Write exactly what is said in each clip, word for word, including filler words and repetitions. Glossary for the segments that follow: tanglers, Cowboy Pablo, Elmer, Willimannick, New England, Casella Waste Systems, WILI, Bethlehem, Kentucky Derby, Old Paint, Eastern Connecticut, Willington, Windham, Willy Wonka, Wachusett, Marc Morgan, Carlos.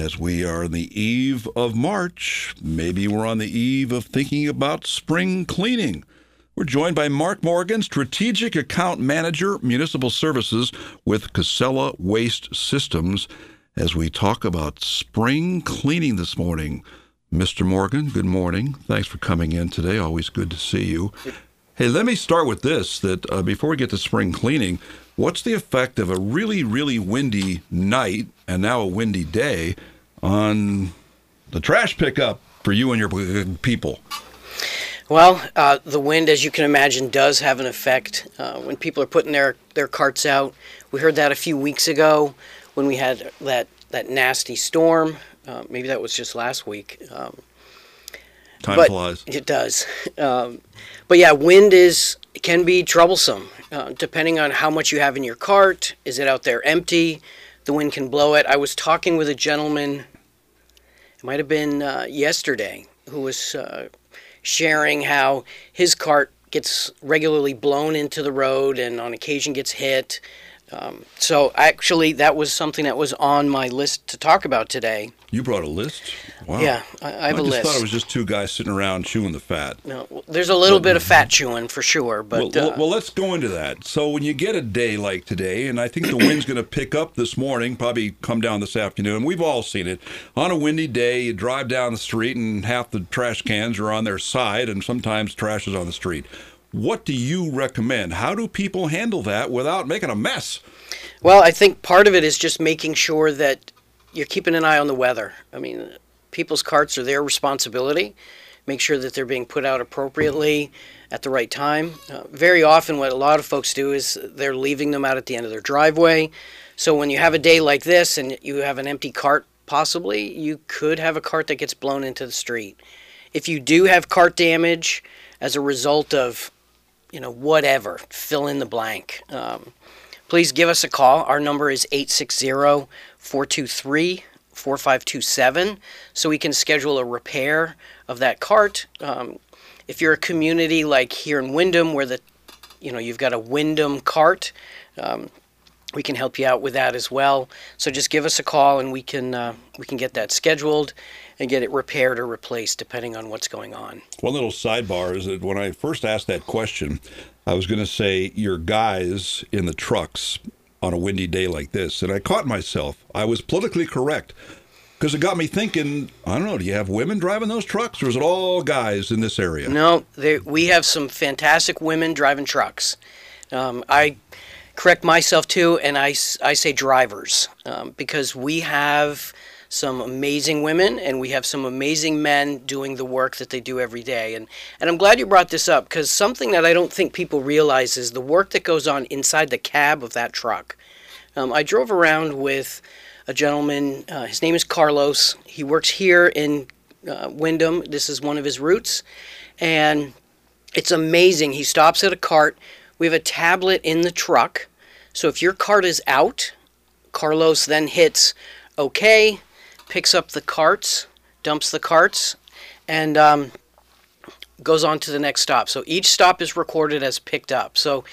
As we are on the eve of March, maybe we're on the eve of thinking about spring cleaning. We're joined by Marc Morgan, Strategic Account Manager, Municipal Services with Casella Waste Systems, as we talk about spring cleaning this morning. Mister Morgan, good morning. Thanks for coming in today. Always good to see you. Hey, let me start with this, that uh, before we get to spring cleaning, what's the effect of a really, really windy night, and now a windy day, on the trash pickup for you and your people? Well, uh, the wind, as you can imagine, does have an effect uh, when people are putting their, their carts out. We heard that a few weeks ago when we had that, that nasty storm. Uh, maybe that was just last week. Um, Time but flies. It does. Um, but yeah, wind is can be troublesome, uh, depending on how much you have in your cart. Is it out there empty? The wind can blow it. I was talking with a gentleman, it might have been uh, yesterday, who was... Uh, sharing how his cart gets regularly blown into the road and on occasion gets hit. Um, so actually that was something that was on my list to talk about today. You brought a list? Wow. Yeah, I, I have I a list. I just thought it was just two guys sitting around chewing the fat. No, well, there's a little but, bit of fat chewing for sure. But well, uh, well, let's go into that. So when you get a day like today, and I think the wind's going to pick up this morning, probably come down this afternoon. We've all seen it. On a windy day, you drive down the street and half the trash cans are on their side, and sometimes trash is on the street. What do you recommend? How do people handle that without making a mess? Well, I think part of it is just making sure that you're keeping an eye on the weather. I mean, people's carts are their responsibility. Make sure that they're being put out appropriately at the right time. Uh, very often what a lot of folks do is they're leaving them out at the end of their driveway. So when you have a day like this and you have an empty cart, possibly, you could have a cart that gets blown into the street. If you do have cart damage as a result of you know, whatever, fill in the blank. Um, please give us a call. Our number is eight six zero, four two three, four five two seven, so we can schedule a repair of that cart. Um, if you're a community like here in Windham where the, you know, you've got a Windham cart, um, we can help you out with that as well. So just give us a call and we can uh, we can get that scheduled and get it repaired or replaced depending on what's going on. One little sidebar is that when I first asked that question, I was going to say your guys in the trucks on a windy day like this, and I caught myself. I was politically correct because it got me thinking, I don't know, do you have women driving those trucks, or is it all guys in this area? No, they, we have some fantastic women driving trucks. Um, I correct myself too, and I, I say drivers um, because we have some amazing women and we have some amazing men doing the work that they do every day. And, and I'm glad you brought this up because something that I don't think people realize is the work that goes on inside the cab of that truck. Um, I drove around with a gentleman, uh, his name is Carlos. He works here in uh, Windham. This is one of his routes. And it's amazing. He stops at a cart. We have a tablet in the truck. So if your cart is out, Carlos then hits okay, picks up the carts, dumps the carts, and um, goes on to the next stop. So each stop is recorded as picked up. So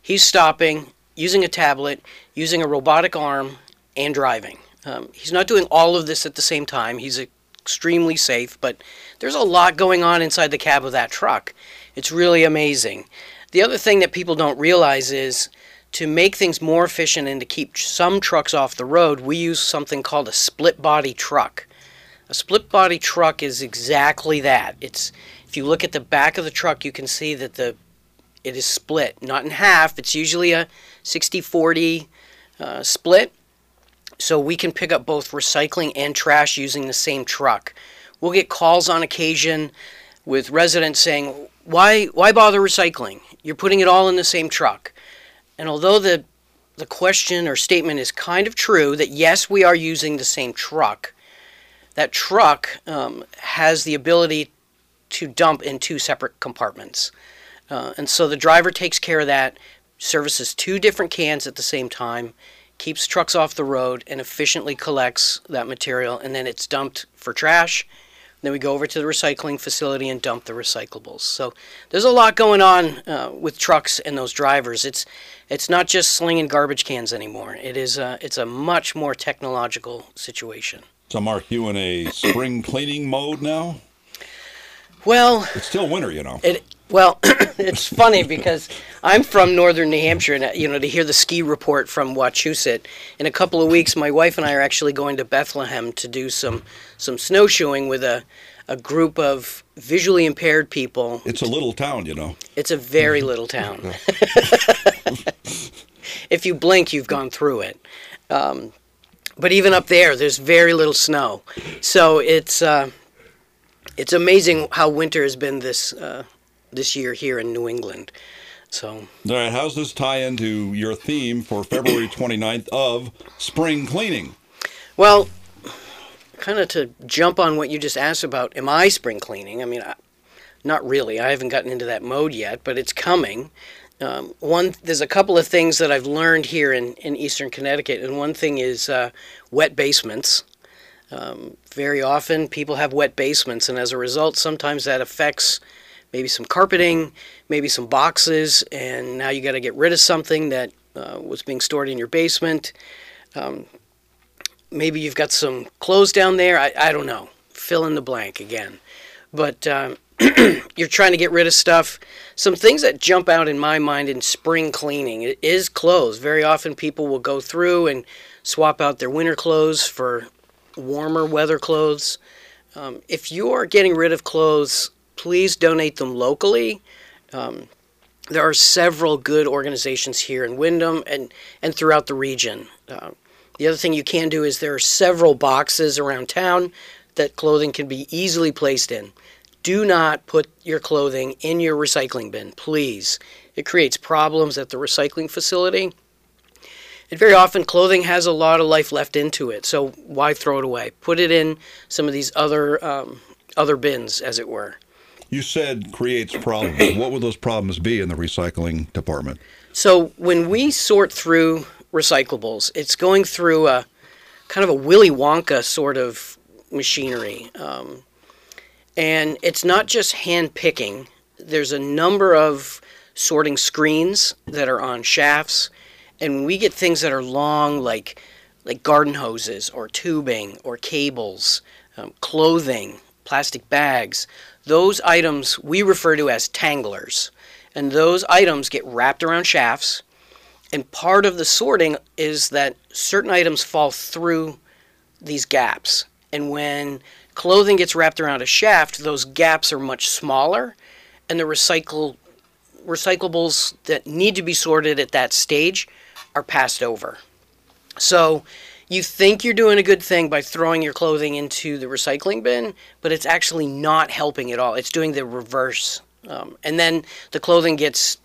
he's stopping, using a tablet, using a robotic arm, and driving. Um, he's not doing all of this at the same time. He's extremely safe, but there's a lot going on inside the cab of that truck. It's really amazing. The other thing that people don't realize is to make things more efficient and to keep some trucks off the road, we use something called a split body truck. A split body truck is exactly that. It's if you look at the back of the truck, you can see that the it is split, not in half. It's usually a sixty forty uh, split. So we can pick up both recycling and trash using the same truck. We'll get calls on occasion with residents saying, "Why why bother recycling? You're putting it all in the same truck." And although the the question or statement is kind of true that yes, we are using the same truck, that truck um, has the ability to dump in two separate compartments. Uh, and so the driver takes care of that, services two different cans at the same time, keeps trucks off the road, and efficiently collects that material, and then it's dumped for trash. Then we go over to the recycling facility and dump the recyclables. So there's a lot going on uh, with trucks and those drivers. It's it's not just slinging garbage cans anymore. It is a, it's a much more technological situation. So, Mark, you in a spring cleaning mode now? Well, it's still winter, you know. It well, it's funny because I'm from northern New Hampshire, and you know, to hear the ski report from Wachusett in a couple of weeks, my wife and I are actually going to Bethlehem to do some some snowshoeing with a a group of visually impaired people. It's a little town, you know. It's a very little town. If you blink, you've gone through it. Um, but even up there, there's very little snow, so it's. Uh, It's amazing how winter has been this uh, this year here in New England. So, all right, how's this tie into your theme for February twenty-ninth of spring cleaning? Well, kind of to jump on what you just asked about, am I spring cleaning? I mean, I, not really. I haven't gotten into that mode yet, but it's coming. Um, one, there's a couple of things that I've learned here in, in Eastern Connecticut, and one thing is uh, wet basements. Um, very often people have wet basements, and as a result sometimes that affects maybe some carpeting, maybe some boxes, and now you got to get rid of something that uh, was being stored in your basement. Um, maybe you've got some clothes down there. I, I don't know, fill in the blank again, but um, you're trying to get rid of stuff. Some things that jump out in my mind in spring cleaning, it is clothes. Very often people will go through and swap out their winter clothes for warmer weather clothes. Um, if you are getting rid of clothes, please donate them locally. Um, there are several good organizations here in Windham and, and throughout the region. Uh, the other thing you can do is there are several boxes around town that clothing can be easily placed in. Do not put your clothing in your recycling bin, please. It creates problems at the recycling facility. And very often, clothing has a lot of life left into it, so why throw it away? Put it in some of these other um, other bins, as it were. You said creates problems. What would those problems be in the recycling department? So when we sort through recyclables, it's going through a kind of a Willy Wonka sort of machinery. Um, and it's not just hand-picking. There's a number of sorting screens that are on shafts. And we get things that are long, like like garden hoses or tubing or cables, um, clothing, plastic bags. Those items we refer to as tanglers. And those items get wrapped around shafts. And part of the sorting is that certain items fall through these gaps. And when clothing gets wrapped around a shaft, those gaps are much smaller, and the recycle recyclables that need to be sorted at that stage are passed over. So you think you're doing a good thing by throwing your clothing into the recycling bin, but it's actually not helping at all. It's doing the reverse. Um, and then the clothing gets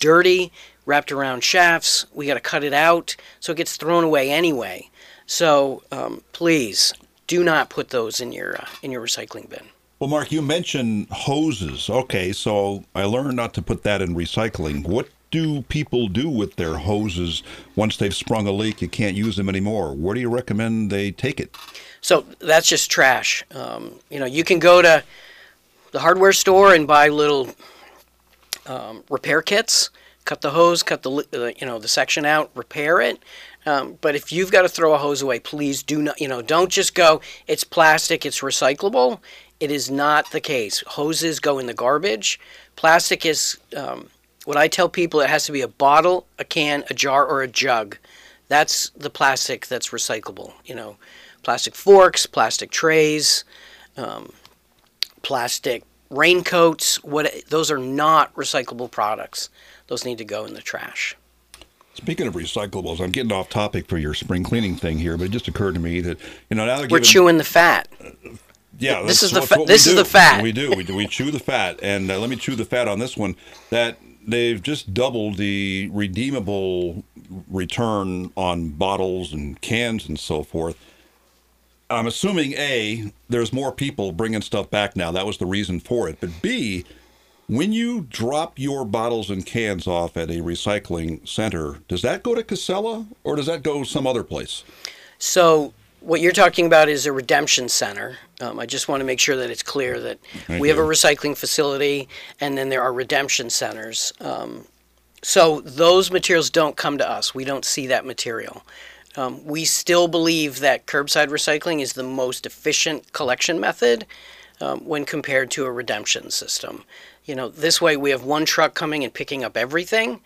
dirty, wrapped around shafts. We got to cut it out, so it gets thrown away anyway. So um, please do not put those in your uh, in your recycling bin. Well, Mark, you mentioned hoses. Okay, so I learned not to put that in recycling. What do people do with their hoses once they've sprung a leak? You can't use them anymore. Where do you recommend they take it? So that's just trash. Um, you know, you can go to the hardware store and buy little um, repair kits. Cut the hose, cut the uh, you know the section out, repair it. Um, but if you've got to throw a hose away, please do not. You know, don't just go. It's plastic. It's recyclable. It is not the case. Hoses go in the garbage. Plastic is. Um, What I tell people, it has to be a bottle, a can, a jar, or a jug. That's the plastic that's recyclable. You know, plastic forks, plastic trays, um, plastic raincoats. What those are not recyclable products. Those need to go in the trash. Speaking of recyclables, I'm getting off topic for your spring cleaning thing here, but it just occurred to me that you know now they're we're chewing the fat. Uh, Yeah, this is the fa- this is the fat. We do we do we chew the fat, and uh, let me chew the fat on this one. That they've just doubled the redeemable return on bottles and cans and so forth. I'm assuming A, there's more people bringing stuff back now. That was the reason for it. But B, when you drop your bottles and cans off at a recycling center, does that go to Casella or does that go some other place? So what you're talking about is a redemption center. Um, I just want to make sure that it's clear that Thank we have you. a recycling facility, and then there are redemption centers. Um, so those materials don't come to us. We don't see that material. Um, we still believe that curbside recycling is the most efficient collection method um, when compared to a redemption system. You know, this way we have one truck coming and picking up everything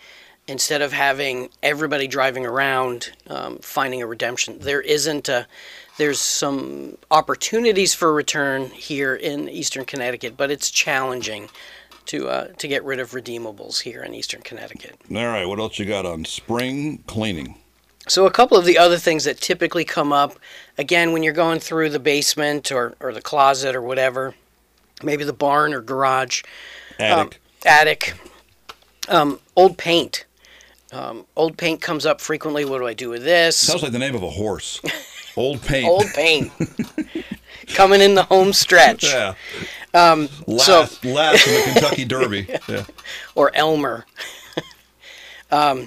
instead of having everybody driving around um, finding a redemption. There isn't a, there's some opportunities for return here in Eastern Connecticut, but it's challenging to uh, to get rid of redeemables here in Eastern Connecticut. All right, what else you got on spring cleaning? So a couple of the other things that typically come up, again, when you're going through the basement or, or the closet or whatever, maybe the barn or garage. Attic. Um, attic. Um, old paint. Um, old paint comes up frequently. What do I do with this? Sounds like the name of a horse. Old paint. Old paint. Coming in the home stretch. Yeah. Um, last, so, last of the Kentucky Derby. Yeah. Or Elmer. um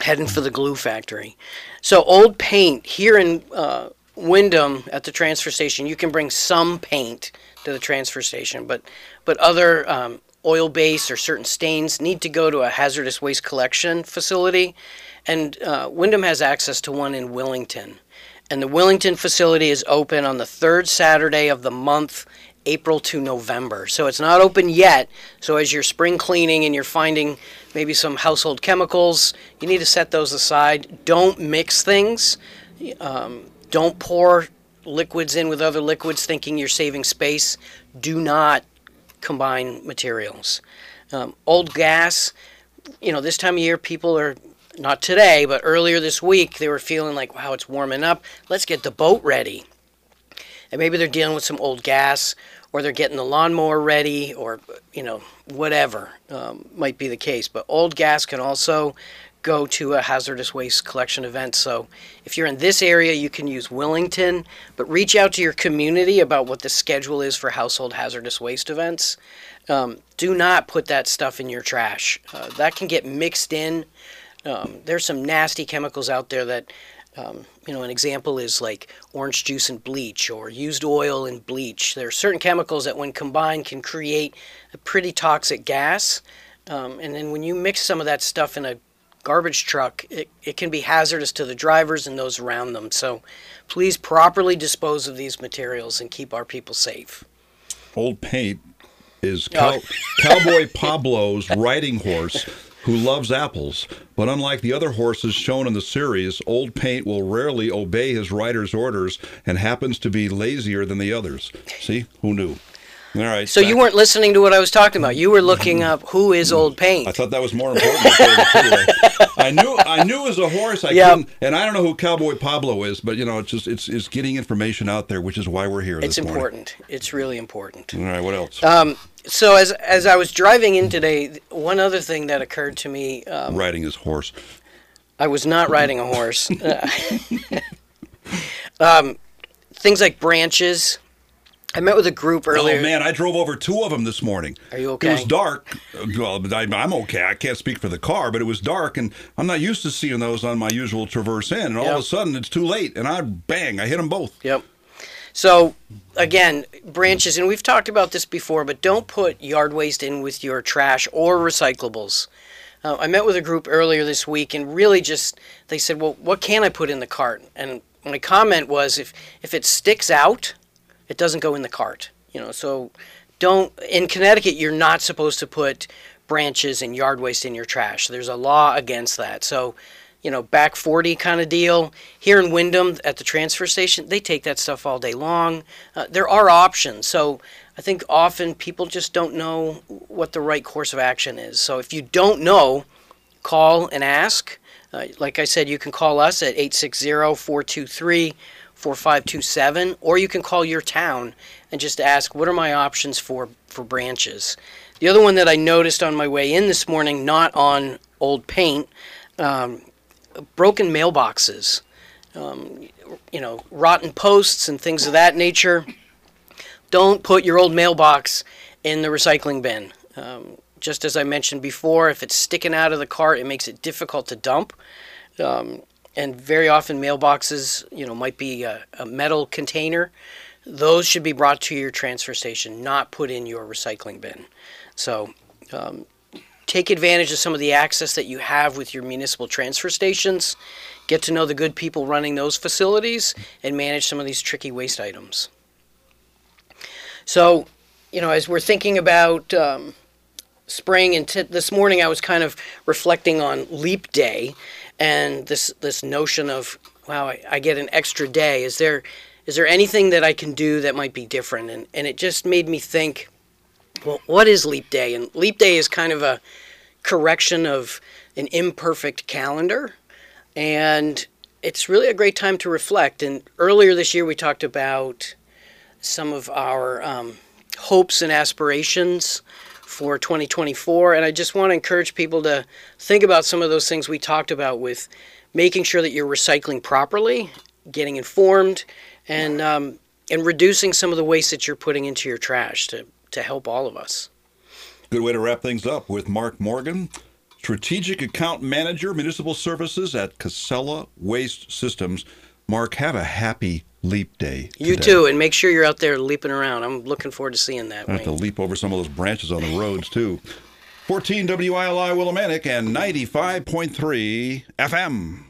Heading for the glue factory. So old paint here in uh, Windham at the transfer station. You can bring some paint to the transfer station, but but other um, oil based or certain stains need to go to a hazardous waste collection facility, and uh, Windham has access to one in Willington, and the Willington facility is open on the third Saturday of the month, April to November. So it's not open yet. So as you're spring cleaning and you're finding maybe some household chemicals, you need to set those aside. Don't mix things. Um, don't pour liquids in with other liquids thinking you're saving space. Do not combine materials. Um, old gas, you know, this time of year people are, not today, but earlier this week, they were feeling like, wow, it's warming up. Let's get the boat ready. And maybe they're dealing with some old gas, or they're getting the lawnmower ready, or, you know, whatever um, might be the case. But old gas can also go to a hazardous waste collection event. So if you're in this area, you can use Willington, but reach out to your community about what the schedule is for household hazardous waste events. Um, do not put that stuff in your trash. Uh, that can get mixed in. Um, there's some nasty chemicals out there that... Um, you know, an example is like orange juice and bleach, or used oil and bleach. There are certain chemicals that when combined can create a pretty toxic gas. Um, and then when you mix some of that stuff in a garbage truck, it, it can be hazardous to the drivers and those around them. So please properly dispose of these materials and keep our people safe. Old paint is cow- oh. Cowboy Pablo's riding horse, who loves apples, but unlike the other horses shown in the series, Old Paint will rarely obey his rider's orders and happens to be lazier than the others. See? Who knew? All right. So back. You weren't listening to what I was talking about. You were looking up who is Old Paint. I thought that was more important. I knew I knew as a horse I yep. couldn't, and I don't know who Cowboy Pablo is, but you know, it's just it's it's getting information out there, which is why we're here. It's this important. Morning. It's really important. All right, what else? Um So as as I was driving in today, one other thing that occurred to me... Um, riding his horse. I was not riding a horse. um, things like branches. I met with a group earlier. Oh, man, I drove over two of them this morning. Are you okay? It was dark. Well, I, I'm okay. I can't speak for the car, but it was dark, and I'm not used to seeing those on my usual traverse in, and all yep. of a sudden it's too late, and I, bang, I hit them both. Yep. So, again, branches, and we've talked about this before, but don't put yard waste in with your trash or recyclables. Uh, I met with a group earlier this week, and really just, they said, well, what can I put in the cart? And my comment was, if, if it sticks out, it doesn't go in the cart. You know, so don't, in Connecticut, you're not supposed to put branches and yard waste in your trash. There's a law against that. So, you know, back forty kind of deal. Here in Windham at the transfer station, they take that stuff all day long. Uh, there are options. So I think often people just don't know what the right course of action is. So if you don't know, call and ask. Uh, like I said, you can call us at eight six zero, four two three, four five two seven, or you can call your town and just ask, what are my options for, for branches? The other one that I noticed on my way in this morning, not on Old Paint, um, broken mailboxes, um, you know, rotten posts and things of that nature. Don't put your old mailbox in the recycling bin. Um, just as I mentioned before, if it's sticking out of the cart, it makes it difficult to dump. Um, and very often mailboxes, you know, might be a, a metal container. Those should be brought to your transfer station, not put in your recycling bin. So um, take advantage of some of the access that you have with your municipal transfer stations, get to know the good people running those facilities, and manage some of these tricky waste items. So, you know, as we're thinking about um, spring, and t this morning I was kind of reflecting on Leap Day and this this notion of, wow, I, I get an extra day. Is there is there anything that I can do that might be different? And, and it just made me think, well, what is Leap Day? And Leap Day is kind of a correction of an imperfect calendar. And it's really a great time to reflect. And earlier this year, we talked about some of our um, hopes and aspirations for twenty twenty-four. And I just want to encourage people to think about some of those things we talked about with making sure that you're recycling properly, getting informed, and um, and reducing some of the waste that you're putting into your trash to, to help all of us. Good way to wrap things up with Marc Morgan, Strategic Account Manager, Municipal Services at Casella Waste Systems. Marc, have a happy Leap Day today. You too, and make sure you're out there leaping around. I'm looking forward to seeing that. I have to leap over some of those branches on the roads, too. fourteen W I L I Willimannick and ninety-five point three F M.